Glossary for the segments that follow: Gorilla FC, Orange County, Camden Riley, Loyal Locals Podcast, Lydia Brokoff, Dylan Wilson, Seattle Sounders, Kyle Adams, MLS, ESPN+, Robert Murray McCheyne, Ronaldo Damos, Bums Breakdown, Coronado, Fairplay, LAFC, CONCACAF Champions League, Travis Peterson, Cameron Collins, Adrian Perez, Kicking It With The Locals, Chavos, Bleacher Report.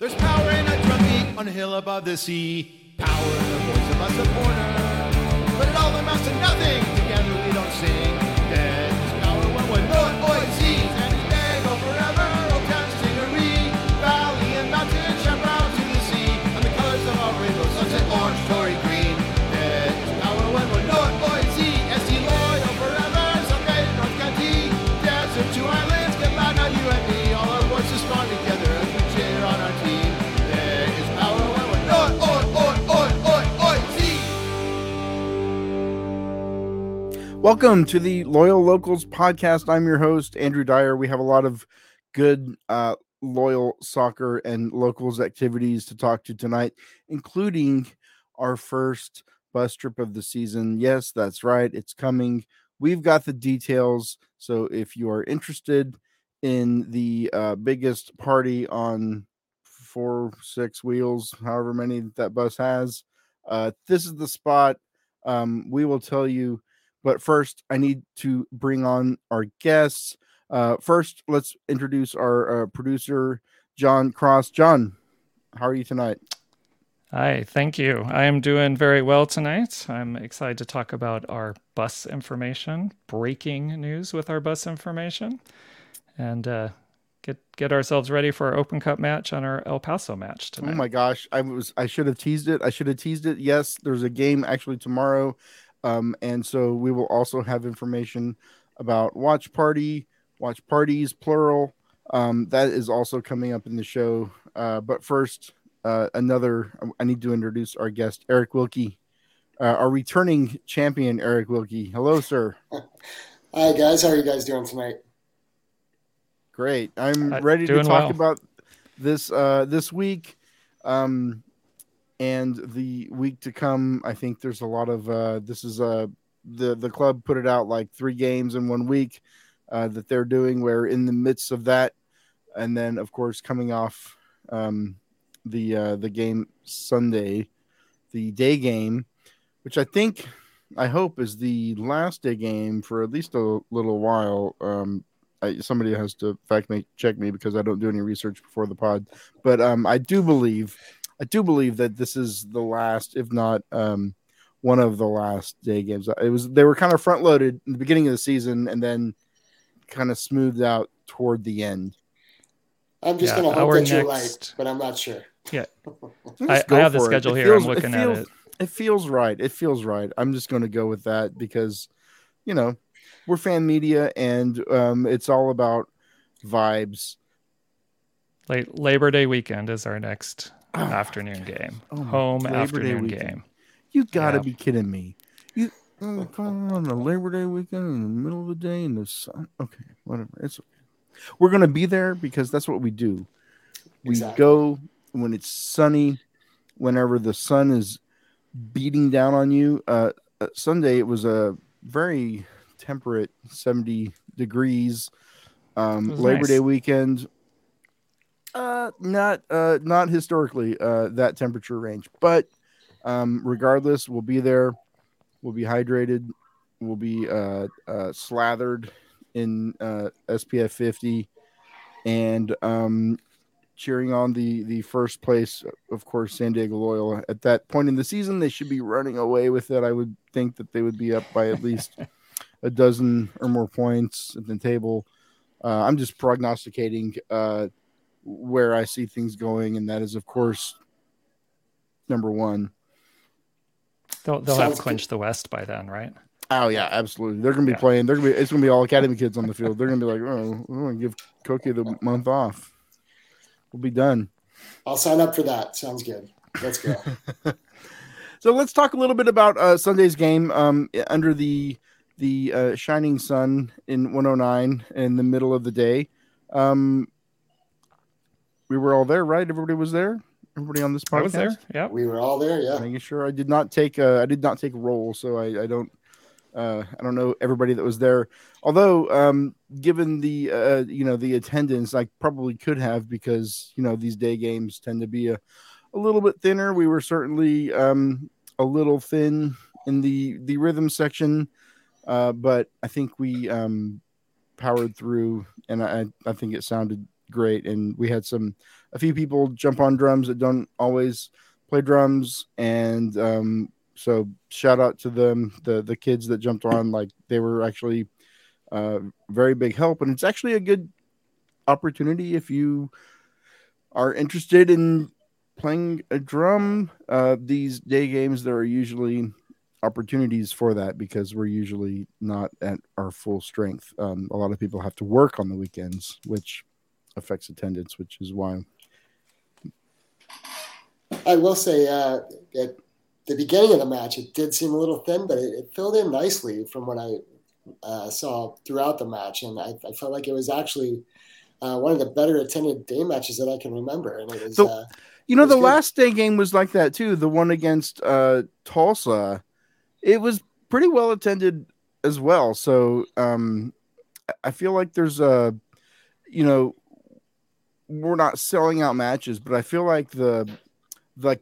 There's power in a drum beat on a hill above the sea. Power in the voice of a supporter. But it all amounts to nothing. Together we don't sing. There's power when we're not Boise. And it's been forever. Old town, scenery, valley and mountain, shout out to the sea. And the colors of our rainbow, sunset, orange, Tory green. There's power when we're not Boise. SC Loyal forever. South Bay, North County, desert to islands. Get loud now, you and me. All our voices strong together. Welcome to the Loyal Locals Podcast. I'm your host, Andrew Dyer. We have a lot of good Loyal Soccer and Locals activities to talk to tonight, including our first bus trip of the season. Yes, that's right. It's coming. We've got the details. So if you are interested in the biggest party on 4-6 wheels, however many that bus has, this is the spot. We will tell you. But first, I need to bring on our guests. First, let's introduce our producer, John Cross. John, how are you tonight? Hi, thank you. I am doing very well tonight. I'm excited to talk about our bus information, breaking news with our bus information, and get ourselves ready for our Open Cup match and our El Paso match tonight. Oh my gosh, I should have teased it. Yes, there's a game actually tomorrow. And so we will also have information about watch parties, plural. That is also coming up in the show. But first, I need to introduce our guest, Eric Wilke, our returning champion, Eric Wilke. Hello, sir. Hi, guys. How are you guys doing tonight? Great. I'm ready to talk about this this week. And the week to come, I think there's a lot of this is the club put it out like 3 games in 1 week that they're doing. We're in the midst of that. And then, of course, coming off the game Sunday, the day game, which I hope is the last day game for at least a little while. Somebody has to check me because I don't do any research before the pod. But I do believe that this is the last, if not one of the last day games. They were kind of front loaded in the beginning of the season and then kind of smoothed out toward the end. I'm just going to hope that you're right, but I'm not sure. Yeah, I have the schedule here. I'm looking at it. It feels right. I'm just going to go with that because, you know, we're fan media and it's all about vibes. Labor Day weekend is our next afternoon game. Home afternoon game. You gotta be kidding me. You on the Labor Day weekend in the middle of the day in the sun. Okay, whatever. It's okay. We're gonna be there because that's what we do. We go when it's sunny, whenever the sun is beating down on you. Sunday it was a very temperate 70 degrees. Labor Day weekend. Not historically that temperature range, but regardless, we'll be there. We'll be hydrated. We'll be slathered in SPF 50, and cheering on the first place, of course, San Diego Loyal. At that point in the season, they should be running away with it. I would think that they would be up by at least a dozen or more points at the table. I'm just prognosticating where I see things going, and that is, of course, number 1. They'll have clinched the West by then, right? Oh yeah, absolutely. They're gonna be playing. It's gonna be all academy kids on the field. They're gonna be like, oh, we're gonna give Koki the month off. We'll be done. I'll sign up for that. Sounds good. Let's go. So let's talk a little bit about Sunday's game under the shining sun in 109 in the middle of the day. We were all there, right? Everybody was there. Everybody on this podcast. I was there. Yeah, we were all there. Yeah, making sure I did not take roll, so I don't know everybody that was there. Although, given the the attendance, I probably could have because these day games tend to be a little bit thinner. We were certainly a little thin in the rhythm section, but I think we powered through, and I think it sounded great. And we had a few people jump on drums that don't always play drums. And so shout out to them, the kids that jumped on. Like, they were actually very big help. And it's actually a good opportunity if you are interested in playing a drum. These day games, there are usually opportunities for that because we're usually not at our full strength. A lot of people have to work on the weekends, which affects attendance, which is why. I will say at the beginning of the match, it did seem a little thin, but it filled in nicely from what I saw throughout the match. And I felt like it was actually one of the better attended day matches that I can remember. And it was, the last day game was like that too. The one against Tulsa, it was pretty well attended as well. So I feel like there's we're not selling out matches, but I feel like the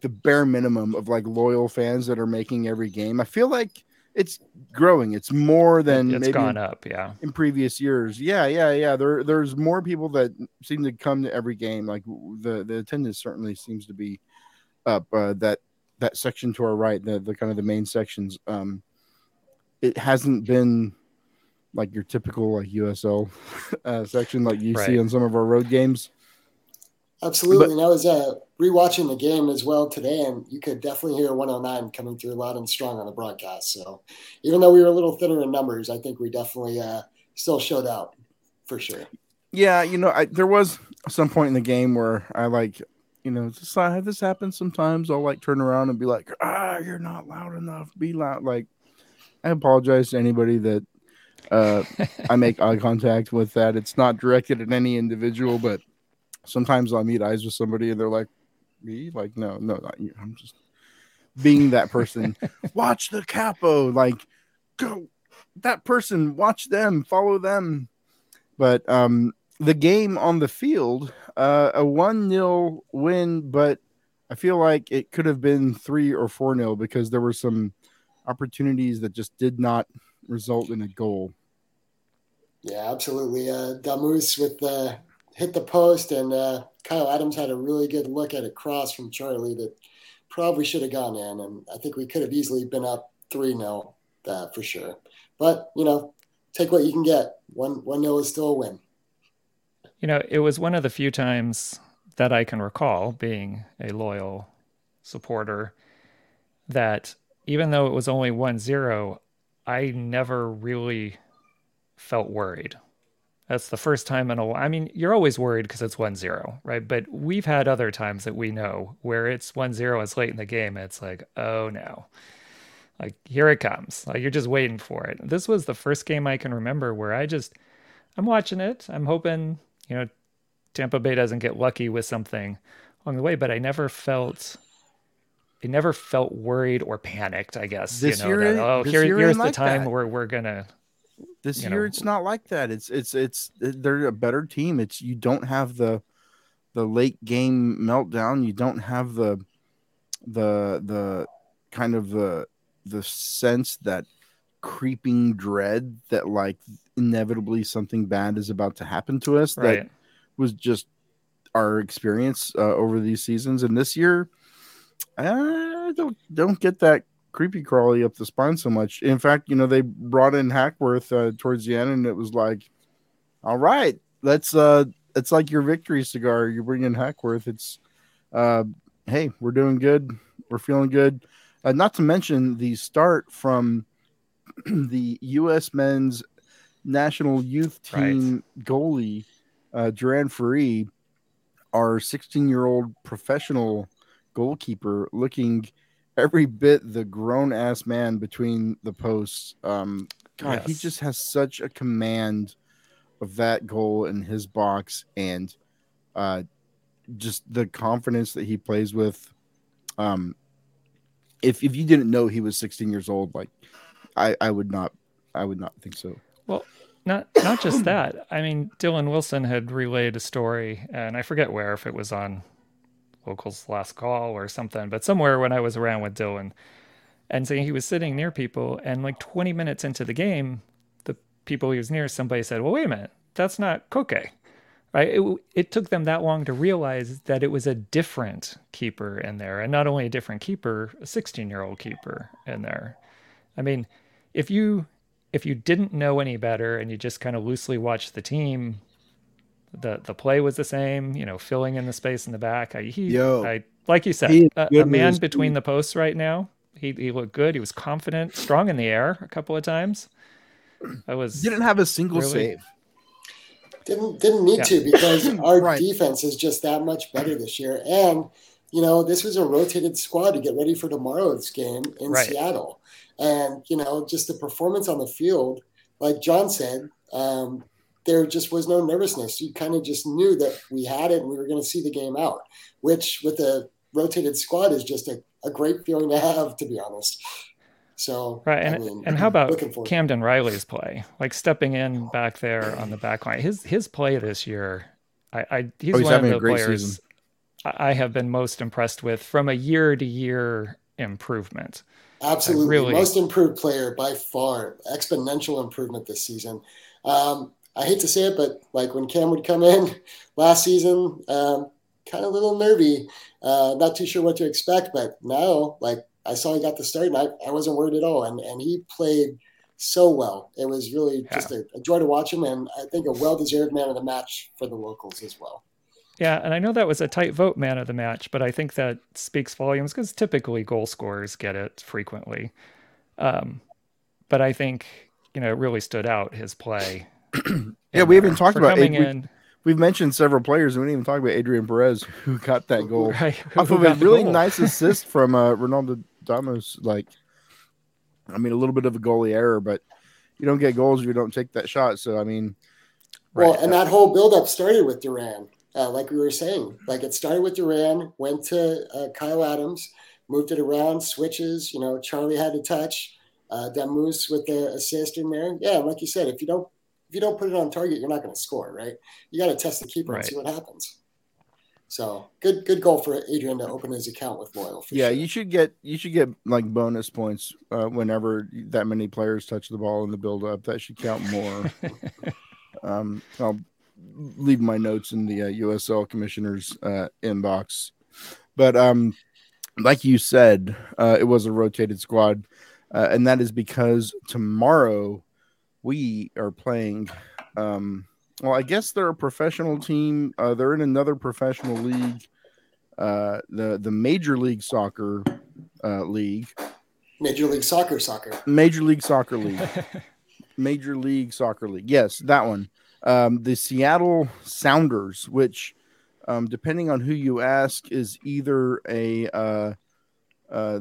bare minimum of like loyal fans that are making every game, I feel like it's growing. It's more than it's maybe gone up. Yeah. In previous years. Yeah. There's more people that seem to come to every game. Like the attendance certainly seems to be up. That section to our right, the kind of the main sections, it hasn't been like your typical like USL section like you see on some of our road games. Absolutely. But, and I was rewatching the game as well today, and you could definitely hear 109 coming through loud and strong on the broadcast. So even though we were a little thinner in numbers, I think we definitely still showed out for sure. Yeah, there was some point in the game where I this happens sometimes. I'll turn around and be like, you're not loud enough. Be loud. Like, I apologize to anybody that I make eye contact with that. It's not directed at any individual, but sometimes I'll meet eyes with somebody and they're like, me? Like, no, not you. I'm just being that person. Watch the capo. Like, go. That person. Watch them. Follow them. But, the game on the field, a 1-0 win, but I feel like it could have been 3 or 4-0 because there were some opportunities that just did not result in a goal. Yeah, absolutely. Damos with the hit the post, and Kyle Adams had a really good look at a cross from Charlie that probably should have gone in, and I think we could have easily been up 3-0 for sure. But, take what you can get. 1-0 is still a win. It was one of the few times that I can recall being a loyal supporter that even though it was only 1-0, I never really felt worried. That's the first time in a while. I mean, you're always worried because it's 1-0, right? But we've had other times that we know where it's 1-0, it's late in the game. It's like, oh no, like here it comes. Like you're just waiting for it. This was the first game I can remember where I'm watching it. I'm hoping, Tampa Bay doesn't get lucky with something along the way, but I never felt worried or panicked, I guess. This year it's not like that. It's they're a better team. It's you don't have the late game meltdown. You don't have the kind of the sense that creeping dread that inevitably something bad is about to happen to us. Right. That was just our experience over these seasons. And this year, I don't get that creepy crawly up the spine so much. In fact, they brought in Hackworth towards the end, and it was like, all right, let's it's like your victory cigar. You bring in Hackworth. It's, hey, we're doing good. We're feeling good. Not to mention the start from the U.S. men's national youth team goalie Duran Fari, our 16-year-old professional goalkeeper, looking every bit the grown-ass man between the posts. God, yes. He just has such a command of that goal in his box, and just the confidence that he plays with. If you didn't know he was 16 years old, I would not think so. Well, not just that. I mean, Dylan Wilson had relayed a story, and I forget where, if it was on Locals Last Call or something, but somewhere when I was around with Dylan, and saying he was sitting near people, and 20 minutes into the game, the people he was near, somebody said, well, wait a minute, that's not Koke. right? It took them that long to realize that it was a different keeper in there, and not only a different keeper, a 16-year-old keeper in there. I mean, if you didn't know any better and you just kind of loosely watched the team, the play was the same, you know, filling in the space in the back. Like you said, a man between the posts right now. He looked good. He was confident, strong in the air a couple of times. Didn't have a single save. Didn't need to, because our defense is just that much better this year. And, you know, this was a rotated squad to get ready for tomorrow's game in Seattle. And, you know, just the performance on the field, like John said, there just was no nervousness. You kind of just knew that we had it and we were going to see the game out, which with a rotated squad is just a great feeling to have, to be honest. So, right. And how about Camden Riley's play, like stepping in back there on the back line, his play this year, he's one of the players season. I have been most impressed with from a year to year improvement. Absolutely. Really... most improved player by far, exponential improvement this season. I hate to say it, but like when Cam would come in last season, kind of a little nervy, not too sure what to expect, but now, like, I saw he got the start and I wasn't worried at all. And he played so well. It was really just a joy to watch him. And I think a well-deserved man of the match for the locals as well. Yeah. And I know that was a tight vote man of the match, but I think that speaks volumes because typically goal scorers get it frequently. But I think, you know, it really stood out, his play. We haven't talked about it. We've mentioned several players, and we didn't even talk about Adrian Perez, who got that goal off of a really nice assist from Ronaldo Damos. A little bit of a goalie error, but you don't get goals if you don't take that shot. So, and that whole buildup started with Duran, like we were saying. Like, it started with Duran, went to Kyle Adams, moved it around, switches. You know, Charlie had to touch. Damos with the assist in there. Yeah, like you said, if you don't put it on target, you're not going to score, right? You got to test the keeper and see what happens. So good goal for Adrian to open his account with Loyal. Yeah, sure. You should get like bonus points whenever that many players touch the ball in the build-up. That should count more. I'll leave my notes in the USL commissioner's inbox. But like you said, it was a rotated squad, and that is because tomorrow we are playing, I guess they're a professional team. They're in another professional league, the Major League Soccer League. Major League Soccer League. Major League Soccer League. Yes, that one. The Seattle Sounders, which, depending on who you ask, is either the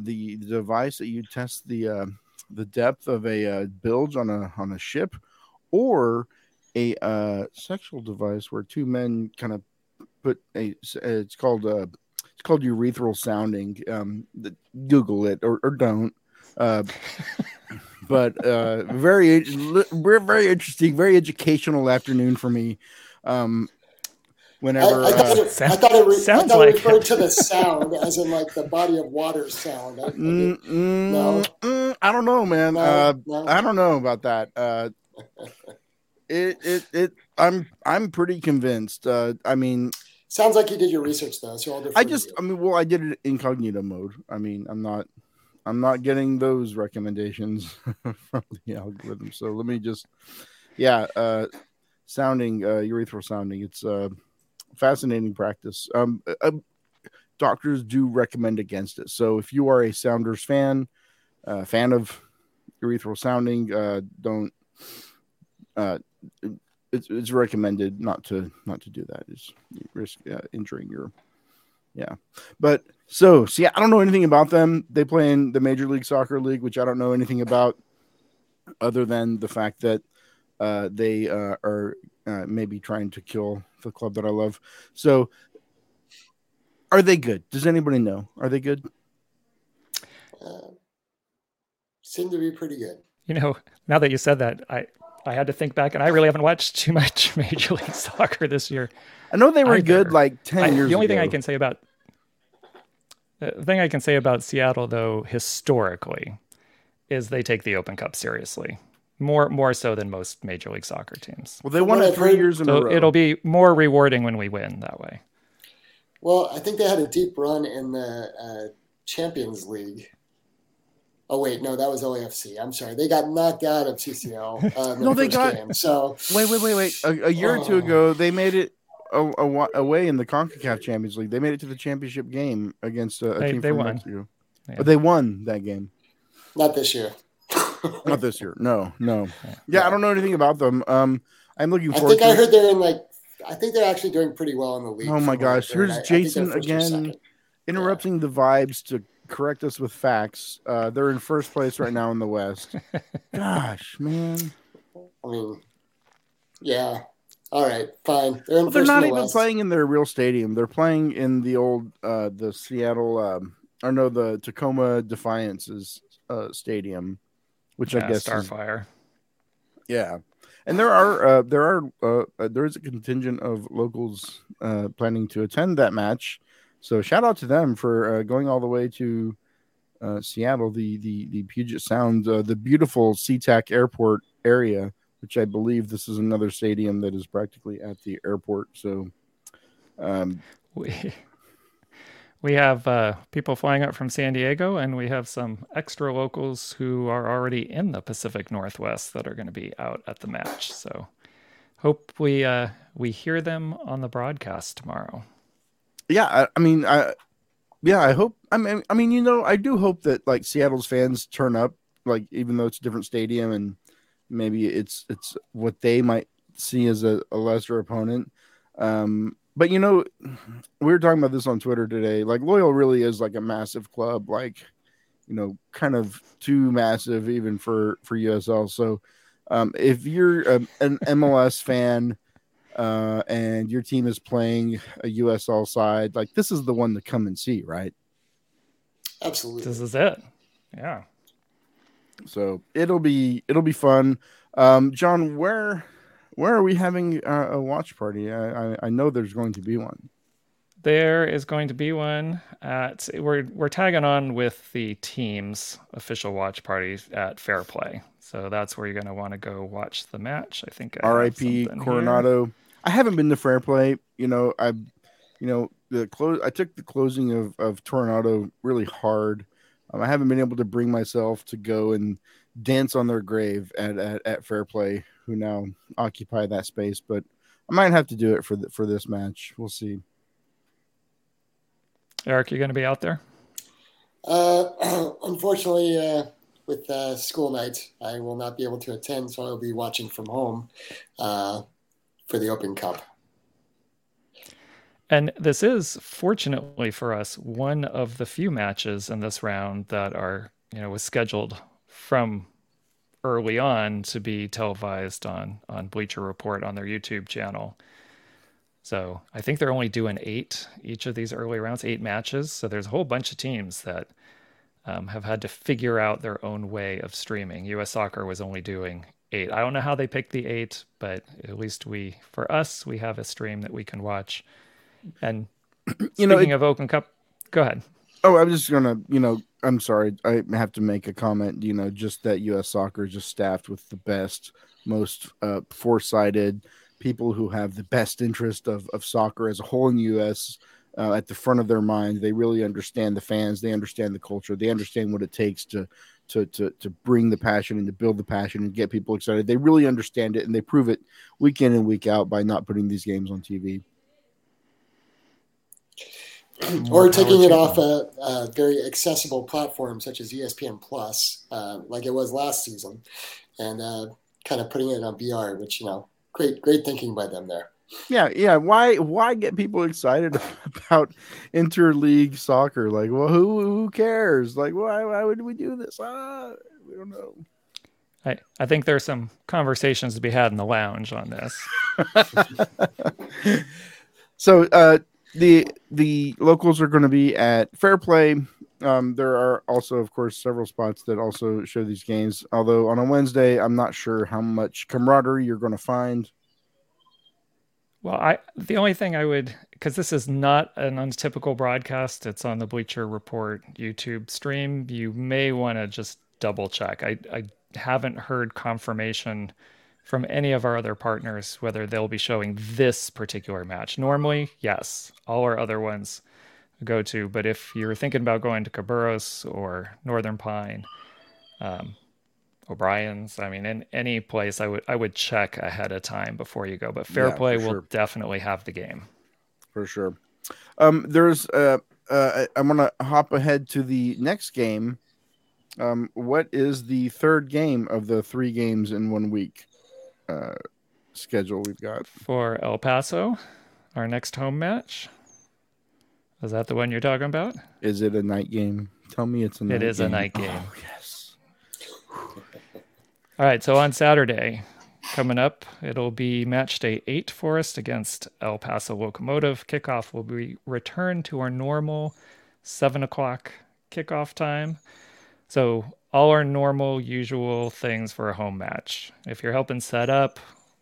device that you test the depth of a bilge on a ship, or a sexual device where two men kind of put it's called urethral sounding. Google it or don't. But very interesting, very educational afternoon for me. Whenever I thought it referred to the sound as in like the body of water sound. I don't know, man. I don't know about that. I'm pretty convinced. Sounds like you did your research though. So I did it incognito mode. I'm not getting those recommendations from the algorithm. So let me just, sounding, urethral sounding. It's fascinating practice. Doctors do recommend against it. So if you are a Sounders fan, fan of urethral sounding, don't. It's recommended not to do that. You risk injuring your. Yeah, but I don't know anything about them. They play in the Major League Soccer League, which I don't know anything about, other than the fact that they are maybe trying to kill the club that I love. So, are they good? Does anybody know? Are they good? Seem to be pretty good. You know, now that you said that, I had to think back, and I really haven't watched too much Major League Soccer this year. I know they were good like 10 years ago. The thing I can say about Seattle, though, historically, is they take the Open Cup seriously. More so than most Major League Soccer teams. Well, they won it 3 years in a row. It'll be more rewarding when we win that way. Well, I think they had a deep run in the Champions League. Oh, wait, no, that was LAFC. I'm sorry. They got knocked out of CCL game. So Wait. A year or 2 ago, they made it away in the CONCACAF Champions League. They made it to the championship game against a team from Mexico. Yeah. But they won that game. Not this year. Not this year. No. Yeah, I don't know anything about them. I'm looking forward to it. I heard they're in I think they're actually doing pretty well in the league. Oh my gosh. Here's Jason again interrupting the vibes to correct us with facts. They're in first place right now in the West. Gosh, man. I mean, yeah. All right, fine. They're not even playing in their real stadium. They're playing in the old the Tacoma Defiance's stadium. Which I guess Starfire. Yeah. And there is a contingent of locals planning to attend that match. So shout out to them for going all the way to Seattle, the Puget Sound, the beautiful SeaTac airport area, which I believe this is another stadium that is practically at the airport. So We have people flying up from San Diego, and we have some extra locals who are already in the Pacific Northwest that are going to be out at the match. So hope we hear them on the broadcast tomorrow. Yeah, I hope. I mean, I do hope that Seattle's fans turn up, even though it's a different stadium and maybe it's what they might see as a lesser opponent. But, we were talking about this on Twitter today. Loyal really is a massive club, kind of too massive even for USL. So if you're an MLS fan and your team is playing a USL side, this is the one to come and see, right? Absolutely. This is it. Yeah. So it'll be fun. John, Where are we having a watch party? I know there's going to be one. There is going to be one. We're tagging on with the team's official watch party at Fairplay. So that's where you're going to want to go watch the match. I think R.I.P. Coronado. Here. I haven't been to Fairplay. I took the closing of Coronado really hard. I haven't been able to bring myself to go and dance on their grave at Fairplay, who now occupy that space, but I might have to do it for this match. We'll see. Eric, you going to be out there? Unfortunately, with school night, I will not be able to attend, so I'll be watching from home for the Open Cup. And this is, fortunately for us, one of the few matches in this round that are, was scheduled from early on to be televised on Bleacher Report on their YouTube channel. So I think they're only doing 8 each of these early rounds, 8 matches. So there's a whole bunch of teams that have had to figure out their own way of streaming. U.S. Soccer was only doing 8. I don't know how they picked the 8, but at least for us, we have a stream that we can watch. And speaking of Open Cup, go ahead. Oh, I'm just gonna, I'm sorry, I have to make a comment, just that U.S. Soccer is just staffed with the best, most foresighted people who have the best interest of soccer as a whole in the U.S. At the front of their mind. They really understand the fans. They understand the culture. They understand what it takes to bring the passion and to build the passion and get people excited. They really understand it, and they prove it week in and week out by not putting these games on TV. Or taking it off a very accessible platform such as ESPN+, like it was last season, and kind of putting it on VR, which, great thinking by them there. Yeah. Why get people excited about interleague soccer? Who cares? Why would we do this? We don't know. I think there's some conversations to be had in the lounge on this. So, The locals are going to be at Fairplay. There are also, of course, several spots that also show these games. Although on a Wednesday, I'm not sure how much camaraderie you're going to find. Well, the only thing I would, because this is not an untypical broadcast, it's on the Bleacher Report YouTube stream. You may want to just double check. I haven't heard confirmation from any of our other partners whether they'll be showing this particular match. Normally, yes, all our other ones go to, but if you're thinking about going to Cabarrus or Northern Pine, O'Brien's, I mean, in any place, I would check ahead of time before you go, but Fairplay will definitely have the game. For sure. I'm going to hop ahead to the next game. What is the third game of the 3 games in 1 week schedule we've got? For El Paso, our next home match. Is that the one you're talking about? Is it a night game? Tell me it's a night game. It is a night game. Oh, yes. All right, so on Saturday, coming up, it'll be match day 8 for us against El Paso Locomotive. Kickoff will be returned to our normal 7 o'clock kickoff time. So all our normal, usual things for a home match. If you're helping set up,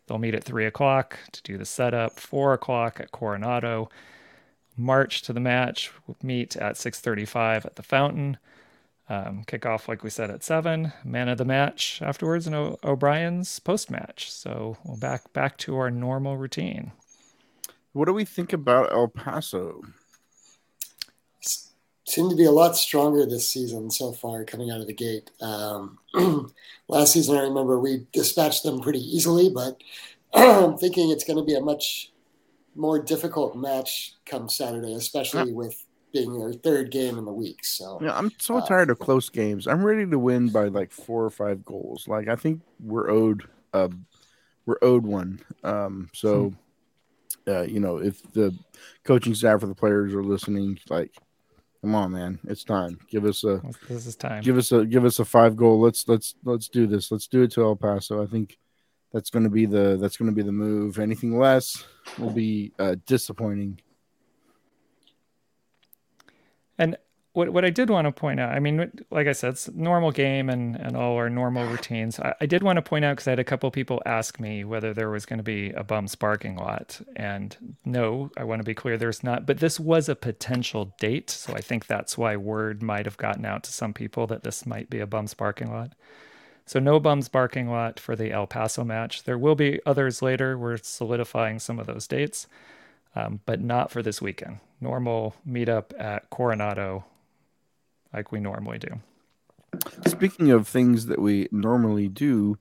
they'll meet at 3 o'clock to do the setup, 4 o'clock at Coronado. March to the match, we'll meet at 6:35 at the Fountain. Kickoff, like we said, at 7. Man of the match afterwards, and O'Brien's post-match. So we'll back to our normal routine. What do we think about El Paso? Seem to be a lot stronger this season so far coming out of the gate. Last season, I remember we dispatched them pretty easily, but I'm thinking it's going to be a much more difficult match come Saturday, especially with being their third game in the week. So yeah, I'm so tired of close games. I'm ready to win by like 4 or 5 goals. Like I think we're owed one. You know, if the coaching staff or the players are listening, like, come on, man, it's time. Give us a 5 goal. Let's do this. Let's do it to El Paso. I think that's going to be the move. Anything less will be disappointing. And what I did want to point out, I mean, like I said, it's a normal game and all our normal routines. I did want to point out, because I had a couple people ask me whether there was going to be a Bums Barking Lot. And no, I want to be clear, there's not. But this was a potential date, so I think that's why word might have gotten out to some people that this might be a Bums Barking Lot. So no Bums Barking Lot for the El Paso match. There will be others later. We're solidifying some of those dates, but not for this weekend. Normal meetup at Coronado, like we normally do. Speaking of things that we normally do,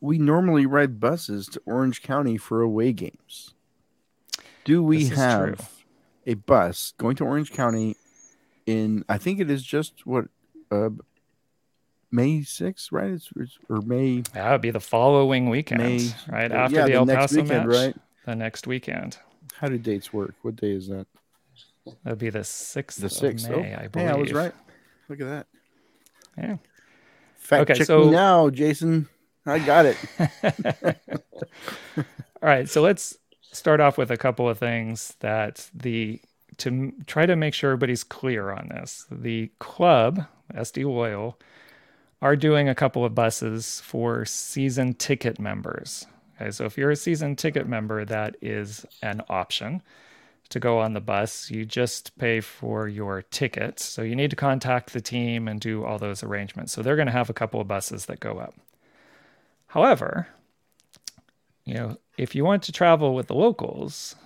we normally ride buses to Orange County for away games. Do we have a bus going to Orange County in, I think it is just May 6th, right? Or May. That would be the following weekend, right? After the El Paso match, right? The next weekend. How do dates work? What day is that? That'd be the 6th of May, I believe. Yeah, I was right. Look at that. Yeah. Fact check me now, Jason. I got it. All right, so let's start off with a couple of things to try to make sure everybody's clear on this. The club, SD Loyal, are doing a couple of buses for season ticket members. Okay, so if you're a season ticket member, that is an option to go on the bus. You just pay for your tickets. So you need to contact the team and do all those arrangements. So they're going to have a couple of buses that go up. However, you know, if you want to travel with the locals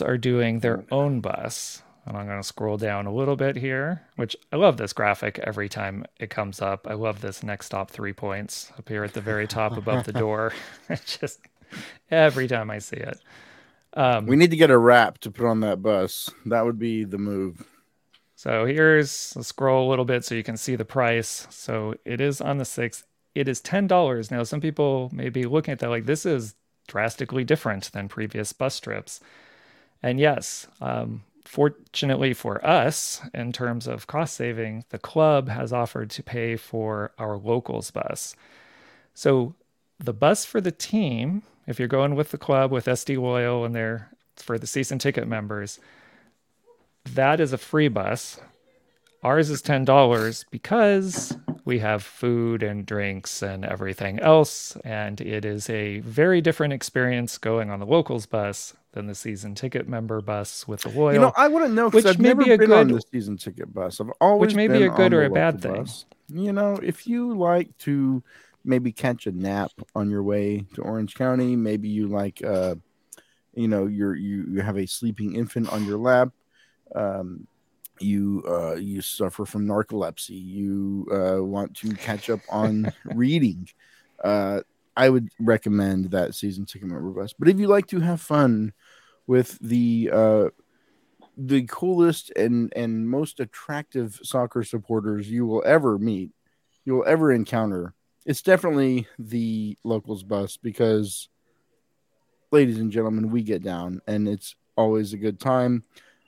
are doing their own bus. And I'm going to scroll down a little bit here, which I love this graphic every time it comes up. I love this next stop 3 points up here at the very top above the door. Just every time I see it. We need to get a wrap to put on that bus. That would be the move. So let's scroll a little bit so you can see the price. So it is on the 6th. It is $10. Now, some people may be looking at that like this is drastically different than previous bus trips. And yes, fortunately for us, in terms of cost saving, the club has offered to pay for our locals bus. So the bus for the team, if you're going with the club, with SD Loyal, and they're for the season ticket members, that is a free bus. Ours is $10 because we have food and drinks and everything else. And it is a very different experience going on the locals bus than the season ticket member bus with the Loyal. You know, I wouldn't know because I've never been on the season ticket bus. I've always been on the locals bus. Which may be a good or a bad thing. you know, if you like to maybe catch a nap on your way to Orange County, maybe you like, you know, you have a sleeping infant on your lap, you suffer from narcolepsy, you want to catch up on reading, I would recommend that season ticket member bus. But if you like to have fun with the coolest and most attractive soccer supporters you will ever meet, you will ever encounter, it's definitely the Locals bus, because, ladies and gentlemen, we get down, and it's always a good time.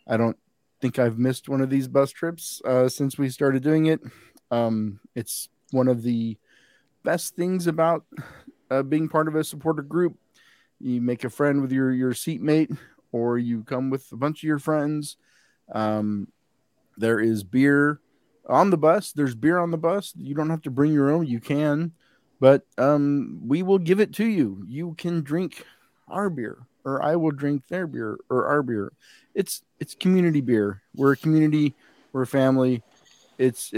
I don't think I've missed one of these bus trips since we started doing it. It's one of the best things about being part of a supporter group. You make a friend with your seatmate, or you come with a bunch of your friends. There is beer on the bus. There's beer on the bus. You don't have to bring your own. You can, but we will give it to you. You can drink our beer, or I will drink their beer, or our beer. It's community beer. We're a community. We're a family. It's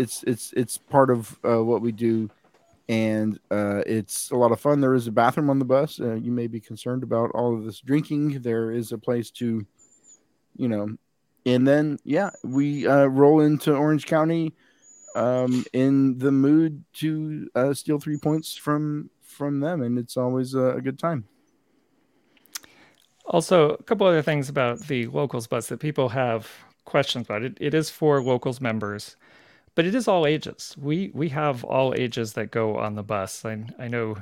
part of what we do. And it's a lot of fun. There is a bathroom on the bus. You may be concerned about all of this drinking. There is a place to, you know, and then, yeah, we roll into Orange County in the mood to steal 3 points from them. And it's always a good time. Also, a couple other things about the Locals bus that people have questions about. It is for Locals members, but it is all ages. We have all ages that go on the bus. I know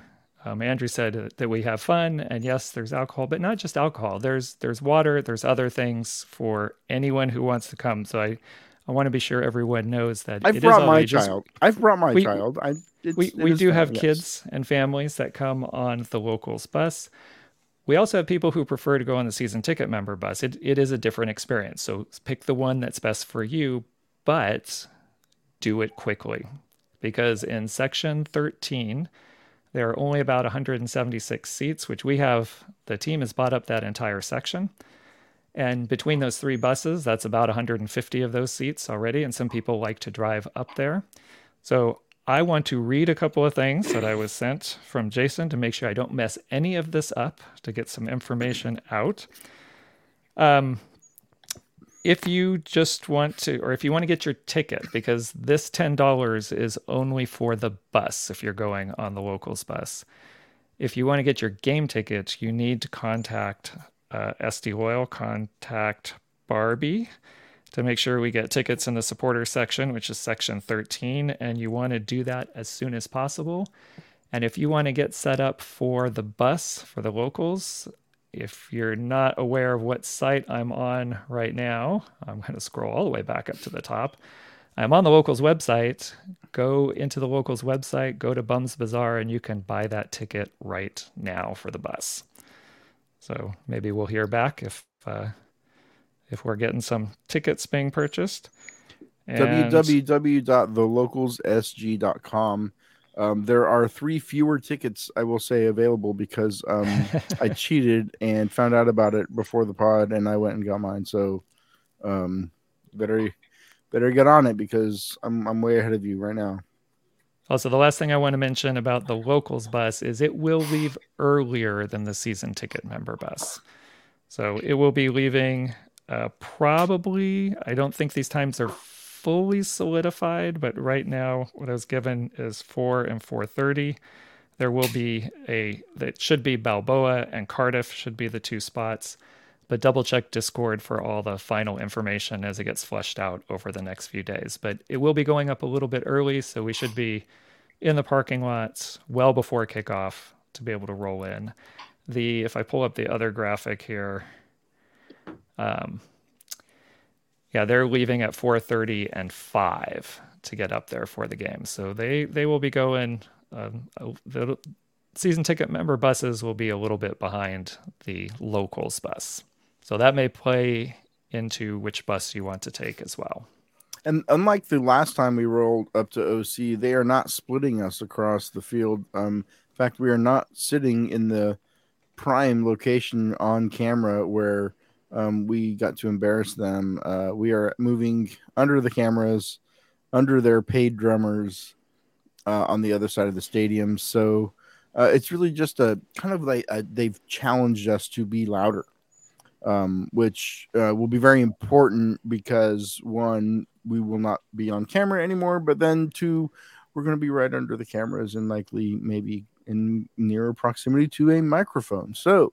Andrew said that we have fun, and yes, there's alcohol, but not just alcohol. There's water, there's other things for anyone who wants to come. So I want to be sure everyone knows that it is all ages. I've brought my child. We do have kids and families that come on the Locals bus. We also have people who prefer to go on the season ticket member bus. It is a different experience. So pick the one that's best for you, but do it quickly, because in section 13, there are only about 176 seats, which we have, the team has bought up that entire section. And between those three buses, that's about 150 of those seats already. And some people like to drive up there. So I want to read a couple of things that I was sent from Jason to make sure I don't mess any of this up, to get some information out. If you just want to, or if you want to get your ticket, because this $10 is only for the bus if you're going on the Locals bus. If you want to get your game ticket, you need to contact SD Loyal, contact Barbie to make sure we get tickets in the supporter section, which is section 13, and you want to do that as soon as possible. And if you want to get set up for the bus, for the Locals, if you're not aware of what site I'm on right now, I'm going to scroll all the way back up to the top. I'm on the Locals website. Go into the Locals website, go to Bums Bazaar, and you can buy that ticket right now for the bus. So maybe we'll hear back if we're getting some tickets being purchased. And www.thelocalssg.com. There are three fewer tickets, I will say, available, because I cheated and found out about it before the pod, and I went and got mine. So better get on it, because I'm way ahead of you right now. Also, the last thing I want to mention about the Locals bus is it will leave earlier than the season ticket member bus. So it will be leaving probably, I don't think these times are fully solidified, but right now what I was given is 4 and 4:30. There will be that should be Balboa and Cardiff should be the two spots, but double check Discord for all the final information as it gets fleshed out over the next few days. But it will be going up a little bit early, so we should be in the parking lots well before kickoff to be able to roll in. If I pull up the other graphic here, yeah, they're leaving at 4:30 and 5 to get up there for the game. So they will be going, the season ticket member buses will be a little bit behind the Locals bus. So that may play into which bus you want to take as well. And unlike the last time we rolled up to OC, they are not splitting us across the field. In fact, we are not sitting in the prime location on camera where we got to embarrass them. We are moving under the cameras, under their paid drummers, on the other side of the stadium. So it's really just a kind of like they've challenged us to be louder, which will be very important because, one, we will not be on camera anymore, but then, two, we're going to be right under the cameras and likely maybe in nearer proximity to a microphone. So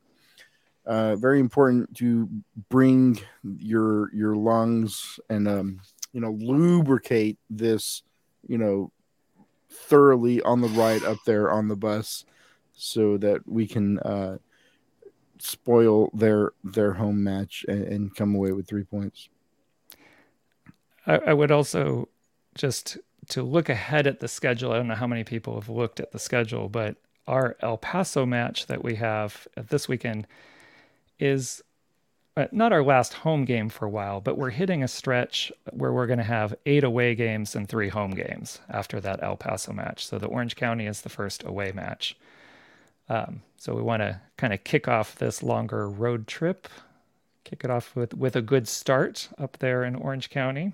very important to bring your lungs and, lubricate this, thoroughly on the ride up there on the bus so that we can spoil their home match and come away with 3 points. I would also just to look ahead at the schedule. I don't know how many people have looked at the schedule, but our El Paso match that we have this weekend is not our last home game for a while, but we're hitting a stretch where we're going to have 8 away games and 3 home games after that El Paso match. So the Orange County is the first away match. So we want to kind of kick off this longer road trip, kick it off with a good start up there in Orange County,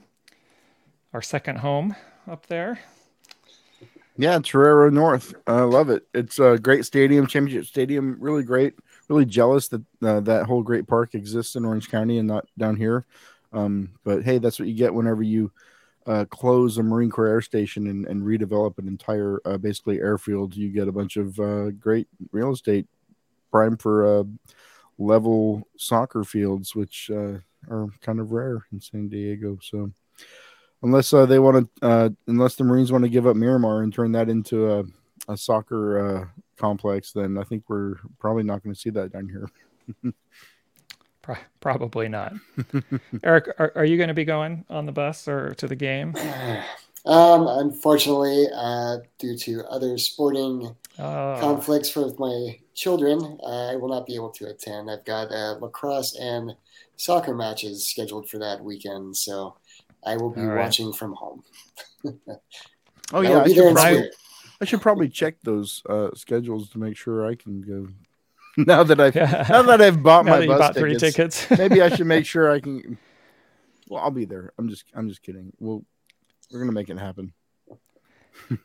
our second home up there. Yeah, Torero North. I love it. It's a great stadium, championship stadium. Really great. Really jealous that that whole great park exists in Orange County and not down here. But hey, that's what you get whenever you close a Marine Corps air station and redevelop an entire basically airfield. You get a bunch of great real estate prime for level soccer fields, which are kind of rare in San Diego. So unless they want to, unless the Marines want to give up Miramar and turn that into a soccer complex, then I think we're probably not going to see that down here. Probably not. Eric, are you going to be going on the bus or to the game? Unfortunately, due to other sporting conflicts with my children, I will not be able to attend. I've got lacrosse and soccer matches scheduled for that weekend, so I will be watching from home. Oh, yeah. I should probably check those schedules to make sure I can go. Now that I've bought my bus tickets, 3 tickets. Maybe I should make sure I can. Well, I'll be there. I'm just kidding. We're going to make it happen.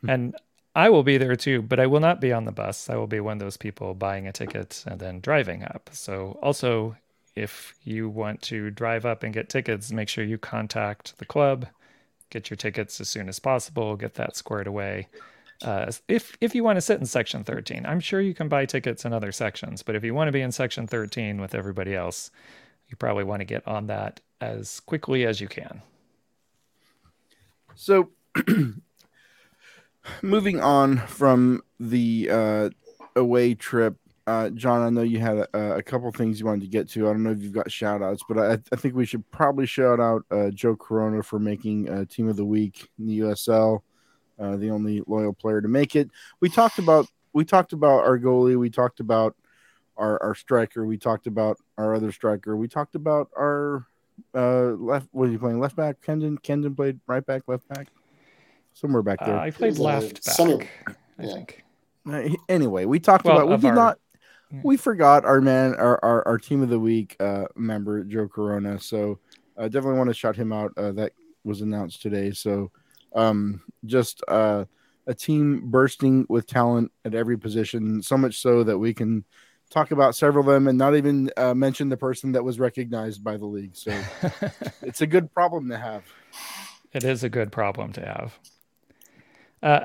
And I will be there too, but I will not be on the bus. I will be one of those people buying a ticket and then driving up. So also, if you want to drive up and get tickets, make sure you contact the club, get your tickets as soon as possible, get that squared away. If you want to sit in Section 13, I'm sure you can buy tickets in other sections, but if you want to be in Section 13 with everybody else, you probably want to get on that as quickly as you can. So moving on from the away trip, John, I know you had a couple things you wanted to get to. I don't know if you've got shout-outs, but I think we should probably shout out Joe Corona for making Team of the Week in the USL, the only Loyal player to make it. We talked about our goalie. We talked about our striker. We talked about our other striker. We talked about our left. What are you playing? Left back? Kendon played right back, left back? Somewhere back there. I played left back, I think. Anyway, we talked about... We forgot our man, our Team of the Week member, Joe Corona. So I definitely want to shout him out. That was announced today. So just a team bursting with talent at every position, so much so that we can talk about several of them and not even mention the person that was recognized by the league. So it's a good problem to have. It is a good problem to have.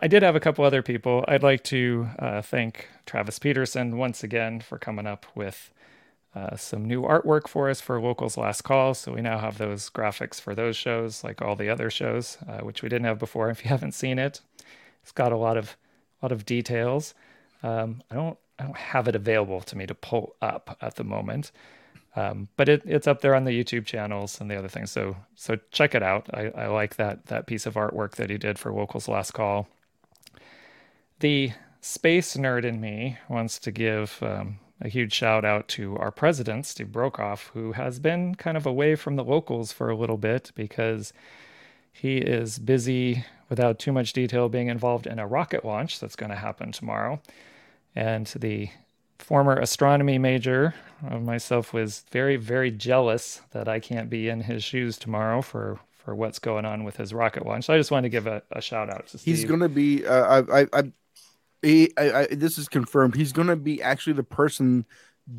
I did have a couple other people. I'd like to thank Travis Peterson once again for coming up with some new artwork for us for Locals Last Call. So we now have those graphics for those shows, like all the other shows, which we didn't have before. If you haven't seen it, it's got a lot of details. I don't have it available to me to pull up at the moment, but it's up there on the YouTube channels and the other things. So check it out. I like that piece of artwork that he did for Locals Last Call. The space nerd in me wants to give a huge shout out to our president, Steve Brokoff, who has been kind of away from the Locals for a little bit because he is busy, without too much detail, being involved in a rocket launch that's going to happen tomorrow. And the former astronomy major of myself was very, very jealous that I can't be in his shoes tomorrow for for what's going on with his rocket launch. So I just wanted to give a shout out to Steve. He's going to be this is confirmed. He's going to be actually the person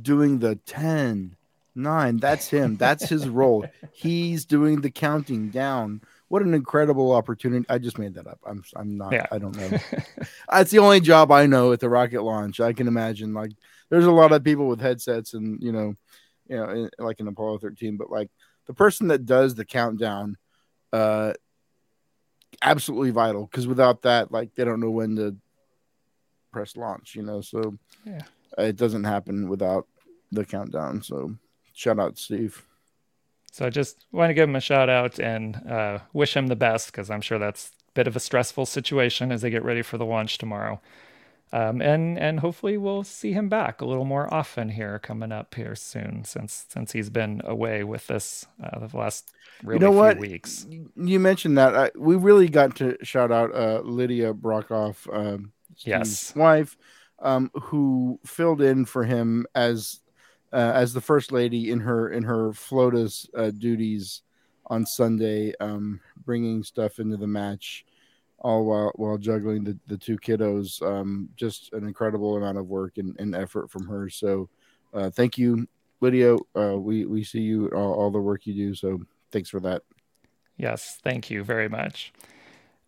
doing the 10, 9. That's him. That's his role. He's doing the counting down. What an incredible opportunity. I just made that up. I'm not, yeah. I don't know. That's the only job I know at the rocket launch. I can imagine, like, there's a lot of people with headsets and, you know, like in Apollo 13, but like the person that does the countdown, absolutely vital. 'Cause without that, like, they don't know when to press launch, you know? So yeah, it doesn't happen without the countdown. So shout out Steve. So I just want to give him a shout out and wish him the best, because I'm sure that's a bit of a stressful situation as they get ready for the launch tomorrow. And hopefully we'll see him back a little more often here coming up here soon, since he's been away with this the last really few weeks. You mentioned that. We really got to shout out Lydia Brokoff, Steve's wife, who filled in for him as the first lady in her FLOTUS duties on Sunday, bringing stuff into the match, all while juggling the two kiddos. Just an incredible amount of work and effort from her. So thank you, Lydia. We see you, all the work you do. So thanks for that. Yes, thank you very much.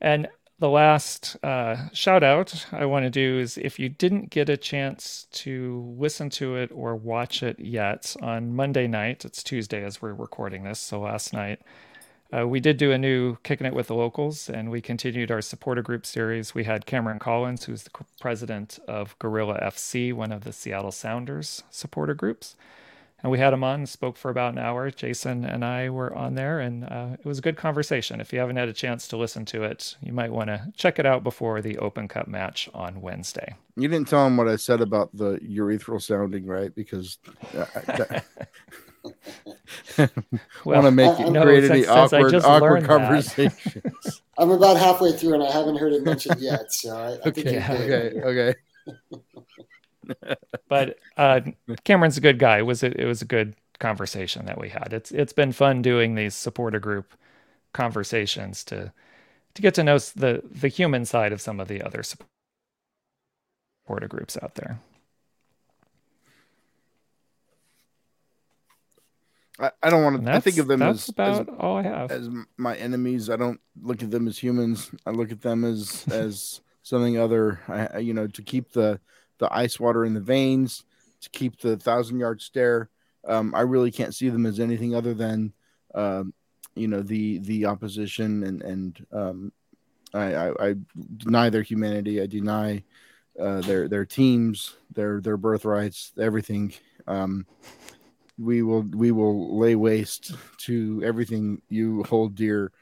And the last shout out I want to do is, if you didn't get a chance to listen to it or watch it yet, on Monday night — it's Tuesday as we're recording this, so last night — we did do a new Kicking It With The Locals, and we continued our supporter group series. We had Cameron Collins, who's the president of Gorilla FC, one of the Seattle Sounders supporter groups. And we had him on and spoke for about an hour. Jason and I were on there, and it was a good conversation. If you haven't had a chance to listen to it, you might want to check it out before the Open Cup match on Wednesday. You didn't tell him what I said about the urethral sounding, right? Because want to make it creatively awkward conversations. I'm about halfway through, and I haven't heard it mentioned yet. So I think okay. But Cameron's a good guy. It was a good conversation that we had. It's been fun doing these supporter group conversations to get to know the human side of some of the other supporter groups out there. I don't want to. I think of them as all I have as my enemies. I don't look at them as humans. I look at them as as something other. To keep the ice water in the veins, to keep the 1,000-yard stare. I really can't see them as anything other than, the opposition, and I deny their humanity. I deny their teams, their birthrights, everything. We will lay waste to everything you hold dear.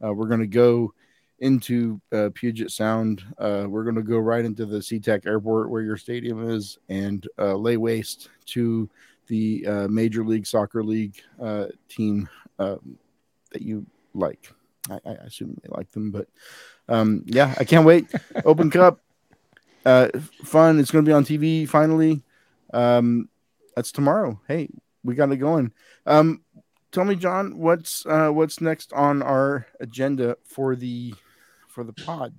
We're going to go into Puget Sound. We're going to go right into the SeaTac Airport, where your stadium is, and lay waste to the Major League Soccer League team that you like. I assume they like them, but I can't wait. Open Cup, fun. It's going to be on TV finally. That's tomorrow. Hey, we got it going. Tell me, John, what's next on our agenda for the pod?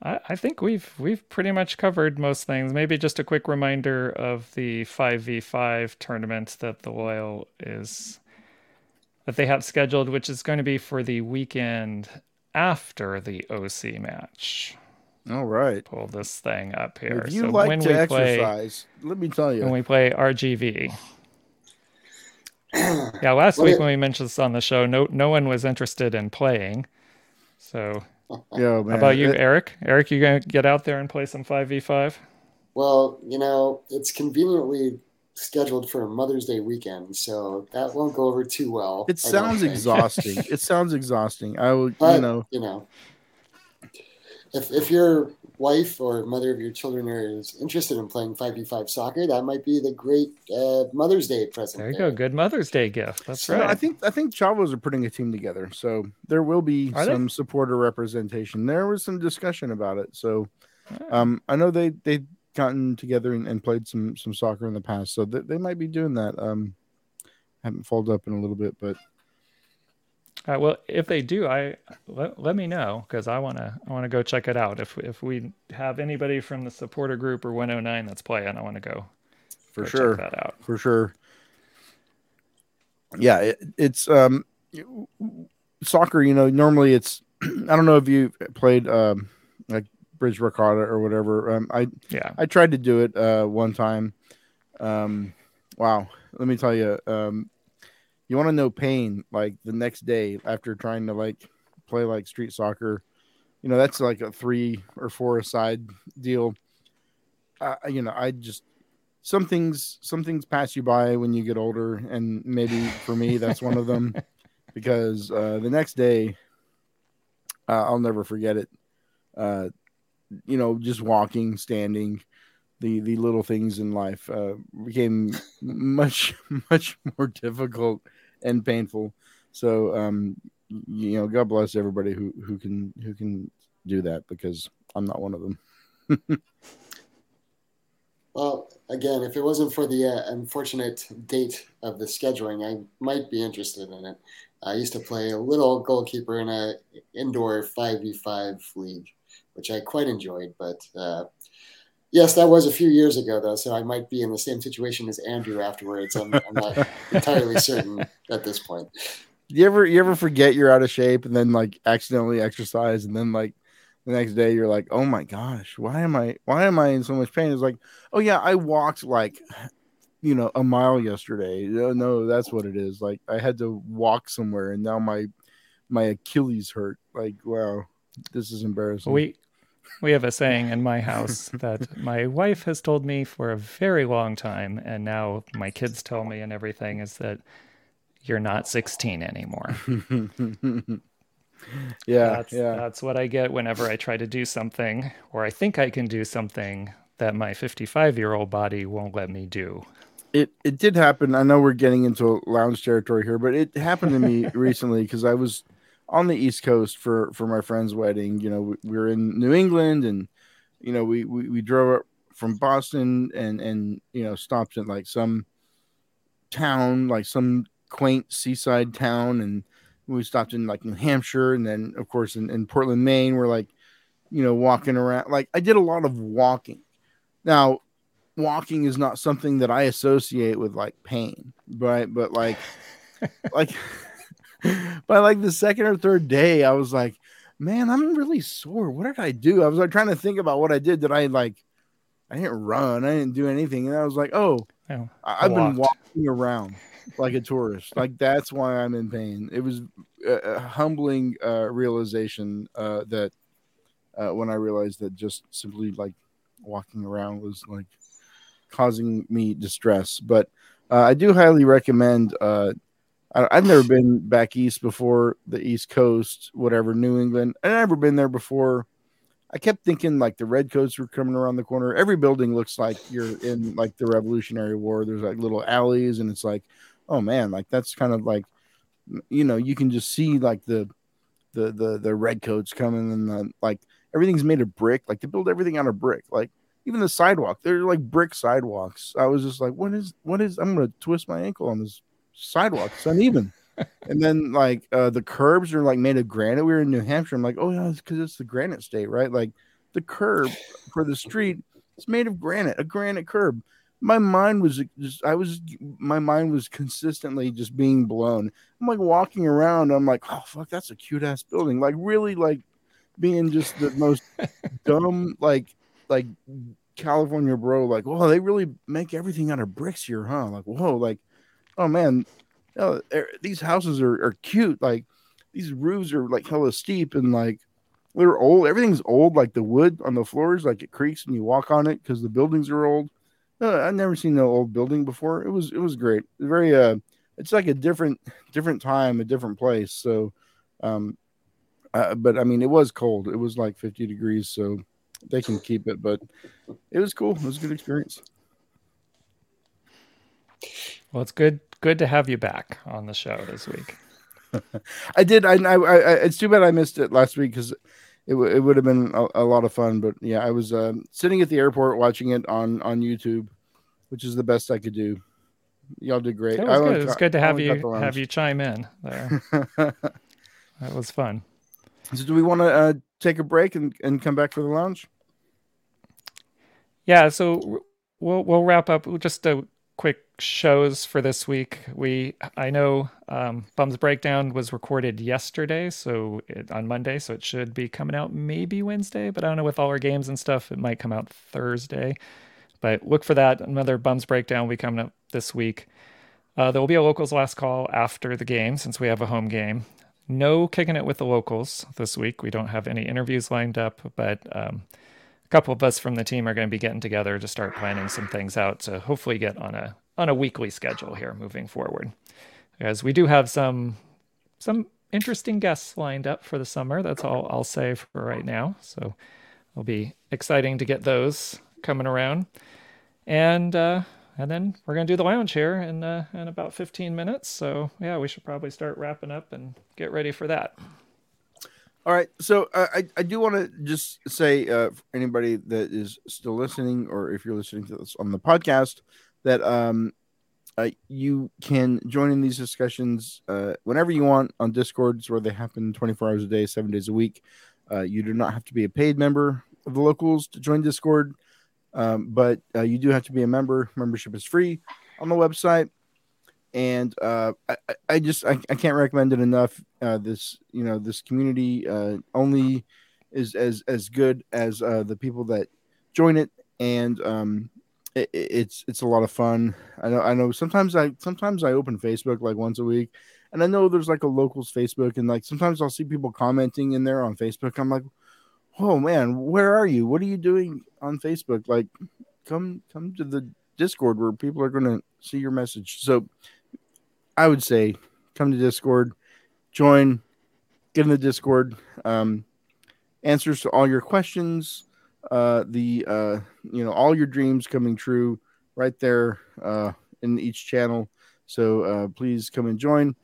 I think we've pretty much covered most things. Maybe just a quick reminder of the 5v5 tournament that the Loyal have scheduled, which is going to be for the weekend after the OC match. All right. Pull this thing up here. If you exercise, let me tell you. When we play RGV. Yeah, last week when we mentioned this on the show, no one was interested in playing. So, how about you, Eric? Eric, you going to get out there and play some 5v5? Well, it's conveniently scheduled for Mother's Day weekend, so that won't go over too well. It sounds exhausting. I will, If your wife or mother of your children is interested in playing 5v5 soccer, that might be the great Mother's Day present. There you go, good Mother's Day gift. That's right. I think Chavos are putting a team together, so there will be some supporter representation. There was some discussion about it, so I know they've gotten together and played some soccer in the past, so they might be doing that. I haven't followed up in a little bit, but Well, if they do, let me know, because I want to go check it out. If we have anybody from the supporter group or 109 that's playing, I want to go for sure. Check that out for sure. Yeah, it's soccer. You know, normally it's I don't know if you played like bridge ricotta or whatever. I tried to do it one time. Wow, let me tell you. You want to know pain, like the next day after trying to like play like street soccer, you know, that's like a 3 or 4 aside deal. You know, I just, some things pass you by when you get older. And maybe for me, that's one of them, because the next day I'll never forget it. You know, just walking, standing, the little things in life became much more difficult and painful. So, you know, God bless everybody who can do that, because I'm not one of them. Well, again, if it wasn't for the unfortunate date of the scheduling, I might be interested in it. I used to play a little goalkeeper in a indoor 5v5 league, which I quite enjoyed. But yes, that was a few years ago, though, so I might be in the same situation as Andrew afterwards. I'm not entirely certain at this point. You ever forget you're out of shape and then like accidentally exercise, and then like the next day you're like, oh my gosh, why am I in so much pain? It's like, oh yeah, I walked like, you know, a mile yesterday. No, that's what it is. Like I had to walk somewhere, and now my Achilles hurt. Like, wow, this is embarrassing. We have a saying in my house that my wife has told me for a very long time, and now my kids tell me and everything, is that you're not 16 anymore. That's what I get whenever I try to do something, or I think I can do something that my 55-year-old body won't let me do. It did happen. I know we're getting into lounge territory here, but it happened to me recently, because I was on the East Coast for my friend's wedding. You know, we were in New England, and, you know, we drove up from Boston and, you know, stopped at like some town, like some quaint seaside town. And we stopped in like New Hampshire. And then of course in Portland, Maine, we're like, you know, walking around. Like I did a lot of walking. Now walking is not something that I associate with like pain, right? But like, by like the second or third day, I was like, man, I'm really sore. What did I do? I was like trying to think about what I did. I didn't run. I didn't do anything. And I was like, I've been walking around like a tourist. Like, that's why I'm in pain. It was a humbling realization that when I realized that just simply like walking around was like causing me distress. But I do highly recommend I've never been back east before, the East Coast, whatever, New England. I've never been there before. I kept thinking like the Redcoats were coming around the corner. Every building looks like you're in like the Revolutionary War. There's like little alleys, and it's like, oh man, like that's kind of like, you know, you can just see like the Redcoats coming, and the, like everything's made of brick. Like they build everything out of brick. Like even the sidewalk, they're like brick sidewalks. I was just like, what is, I'm going to twist my ankle on this sidewalk, it's uneven. And then like the curbs are like made of granite. We were in New Hampshire. I'm like, oh yeah, it's because it's the granite state, right? Like the curb for the street is made of granite, a granite curb. My mind was consistently just being blown. I'm like walking around, I'm like, oh fuck, that's a cute ass building. Like really like being just the most dumb like California bro, like, whoa, they really make everything out of bricks here, huh? Like, whoa, like, oh man, these houses are cute. Like these roofs are like hella steep, and like they're old. Everything's old. Like the wood on the floors, like it creaks and you walk on it because the buildings are old. I've never seen no old building before. It was great. Very it's like a different time, a different place. So, but I mean, it was cold. It was like 50 degrees, so they can keep it. But it was cool. It was a good experience. Well, it's good to have you back on the show this week. I did. I it's too bad I missed it last week, because it would have been a lot of fun. But yeah, I was sitting at the airport watching it on YouTube, which is the best I could do. Y'all did great. It was good. It was good to have you chime in there. That was fun. So do we want to take a break and come back for the lounge? Yeah, so we'll wrap up just a quick shows for this week. I know Bums Breakdown was recorded yesterday, on Monday, so it should be coming out maybe Wednesday, but I don't know, with all our games and stuff, it might come out Thursday. But look for that. Another Bums Breakdown will be coming up this week. There will be a Locals Last Call after the game, since we have a home game. No Kicking It With The Locals this week. We don't have any interviews lined up, but a couple of us from the team are going to be getting together to start planning some things out to hopefully get on a weekly schedule here moving forward. As we do have some interesting guests lined up for the summer. That's all I'll say for right now. So it'll be exciting to get those coming around. And then we're going to do the lounge here in about 15 minutes. So yeah, we should probably start wrapping up and get ready for that. All right. So I do want to just say for anybody that is still listening, or if you're listening to this on the podcast, that you can join in these discussions whenever you want on Discords, where they happen 24 hours a day, 7 days a week. You do not have to be a paid member of the Locals to join Discord. But you do have to be a member. Membership is free on the website, and I can't recommend it enough. This community only is as good as the people that join it, and it's a lot of fun. I know. Sometimes I open Facebook like once a week, and I know there's like a Locals Facebook, and like sometimes I'll see people commenting in there on Facebook. I'm like, oh man, where are you? What are you doing on Facebook? Like, come to the Discord where people are going to see your message. So I would say come to Discord, join, get in the Discord, answers to all your questions, all your dreams coming true right there in each channel. So please come and join.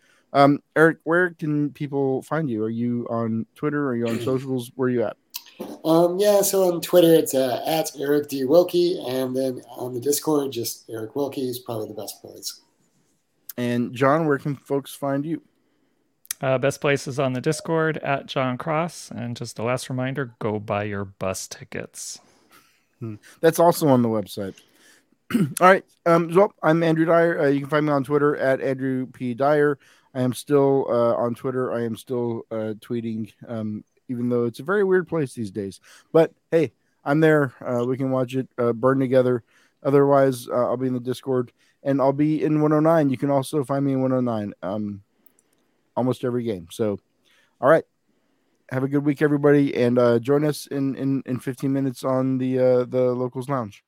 Eric, where can people find you? Are you on Twitter? Are you on socials? Where are you at? So on Twitter, it's at Eric D. Wilke, and then on the Discord, just Eric Wilke is probably the best place. And John, where can folks find you? Best place is on the Discord, at John Cross, and just a last reminder, go buy your bus tickets. That's also on the website. All right, so I'm Andrew Dyer. You can find me on Twitter at Andrew P. Dyer. I am still on Twitter. I am still tweeting, even though it's a very weird place these days. But hey, I'm there. We can watch it burn together. Otherwise, I'll be in the Discord, and I'll be in 109. You can also find me in 109 almost every game. So, all right. Have a good week, everybody, and join us in 15 minutes on the Locals Lounge.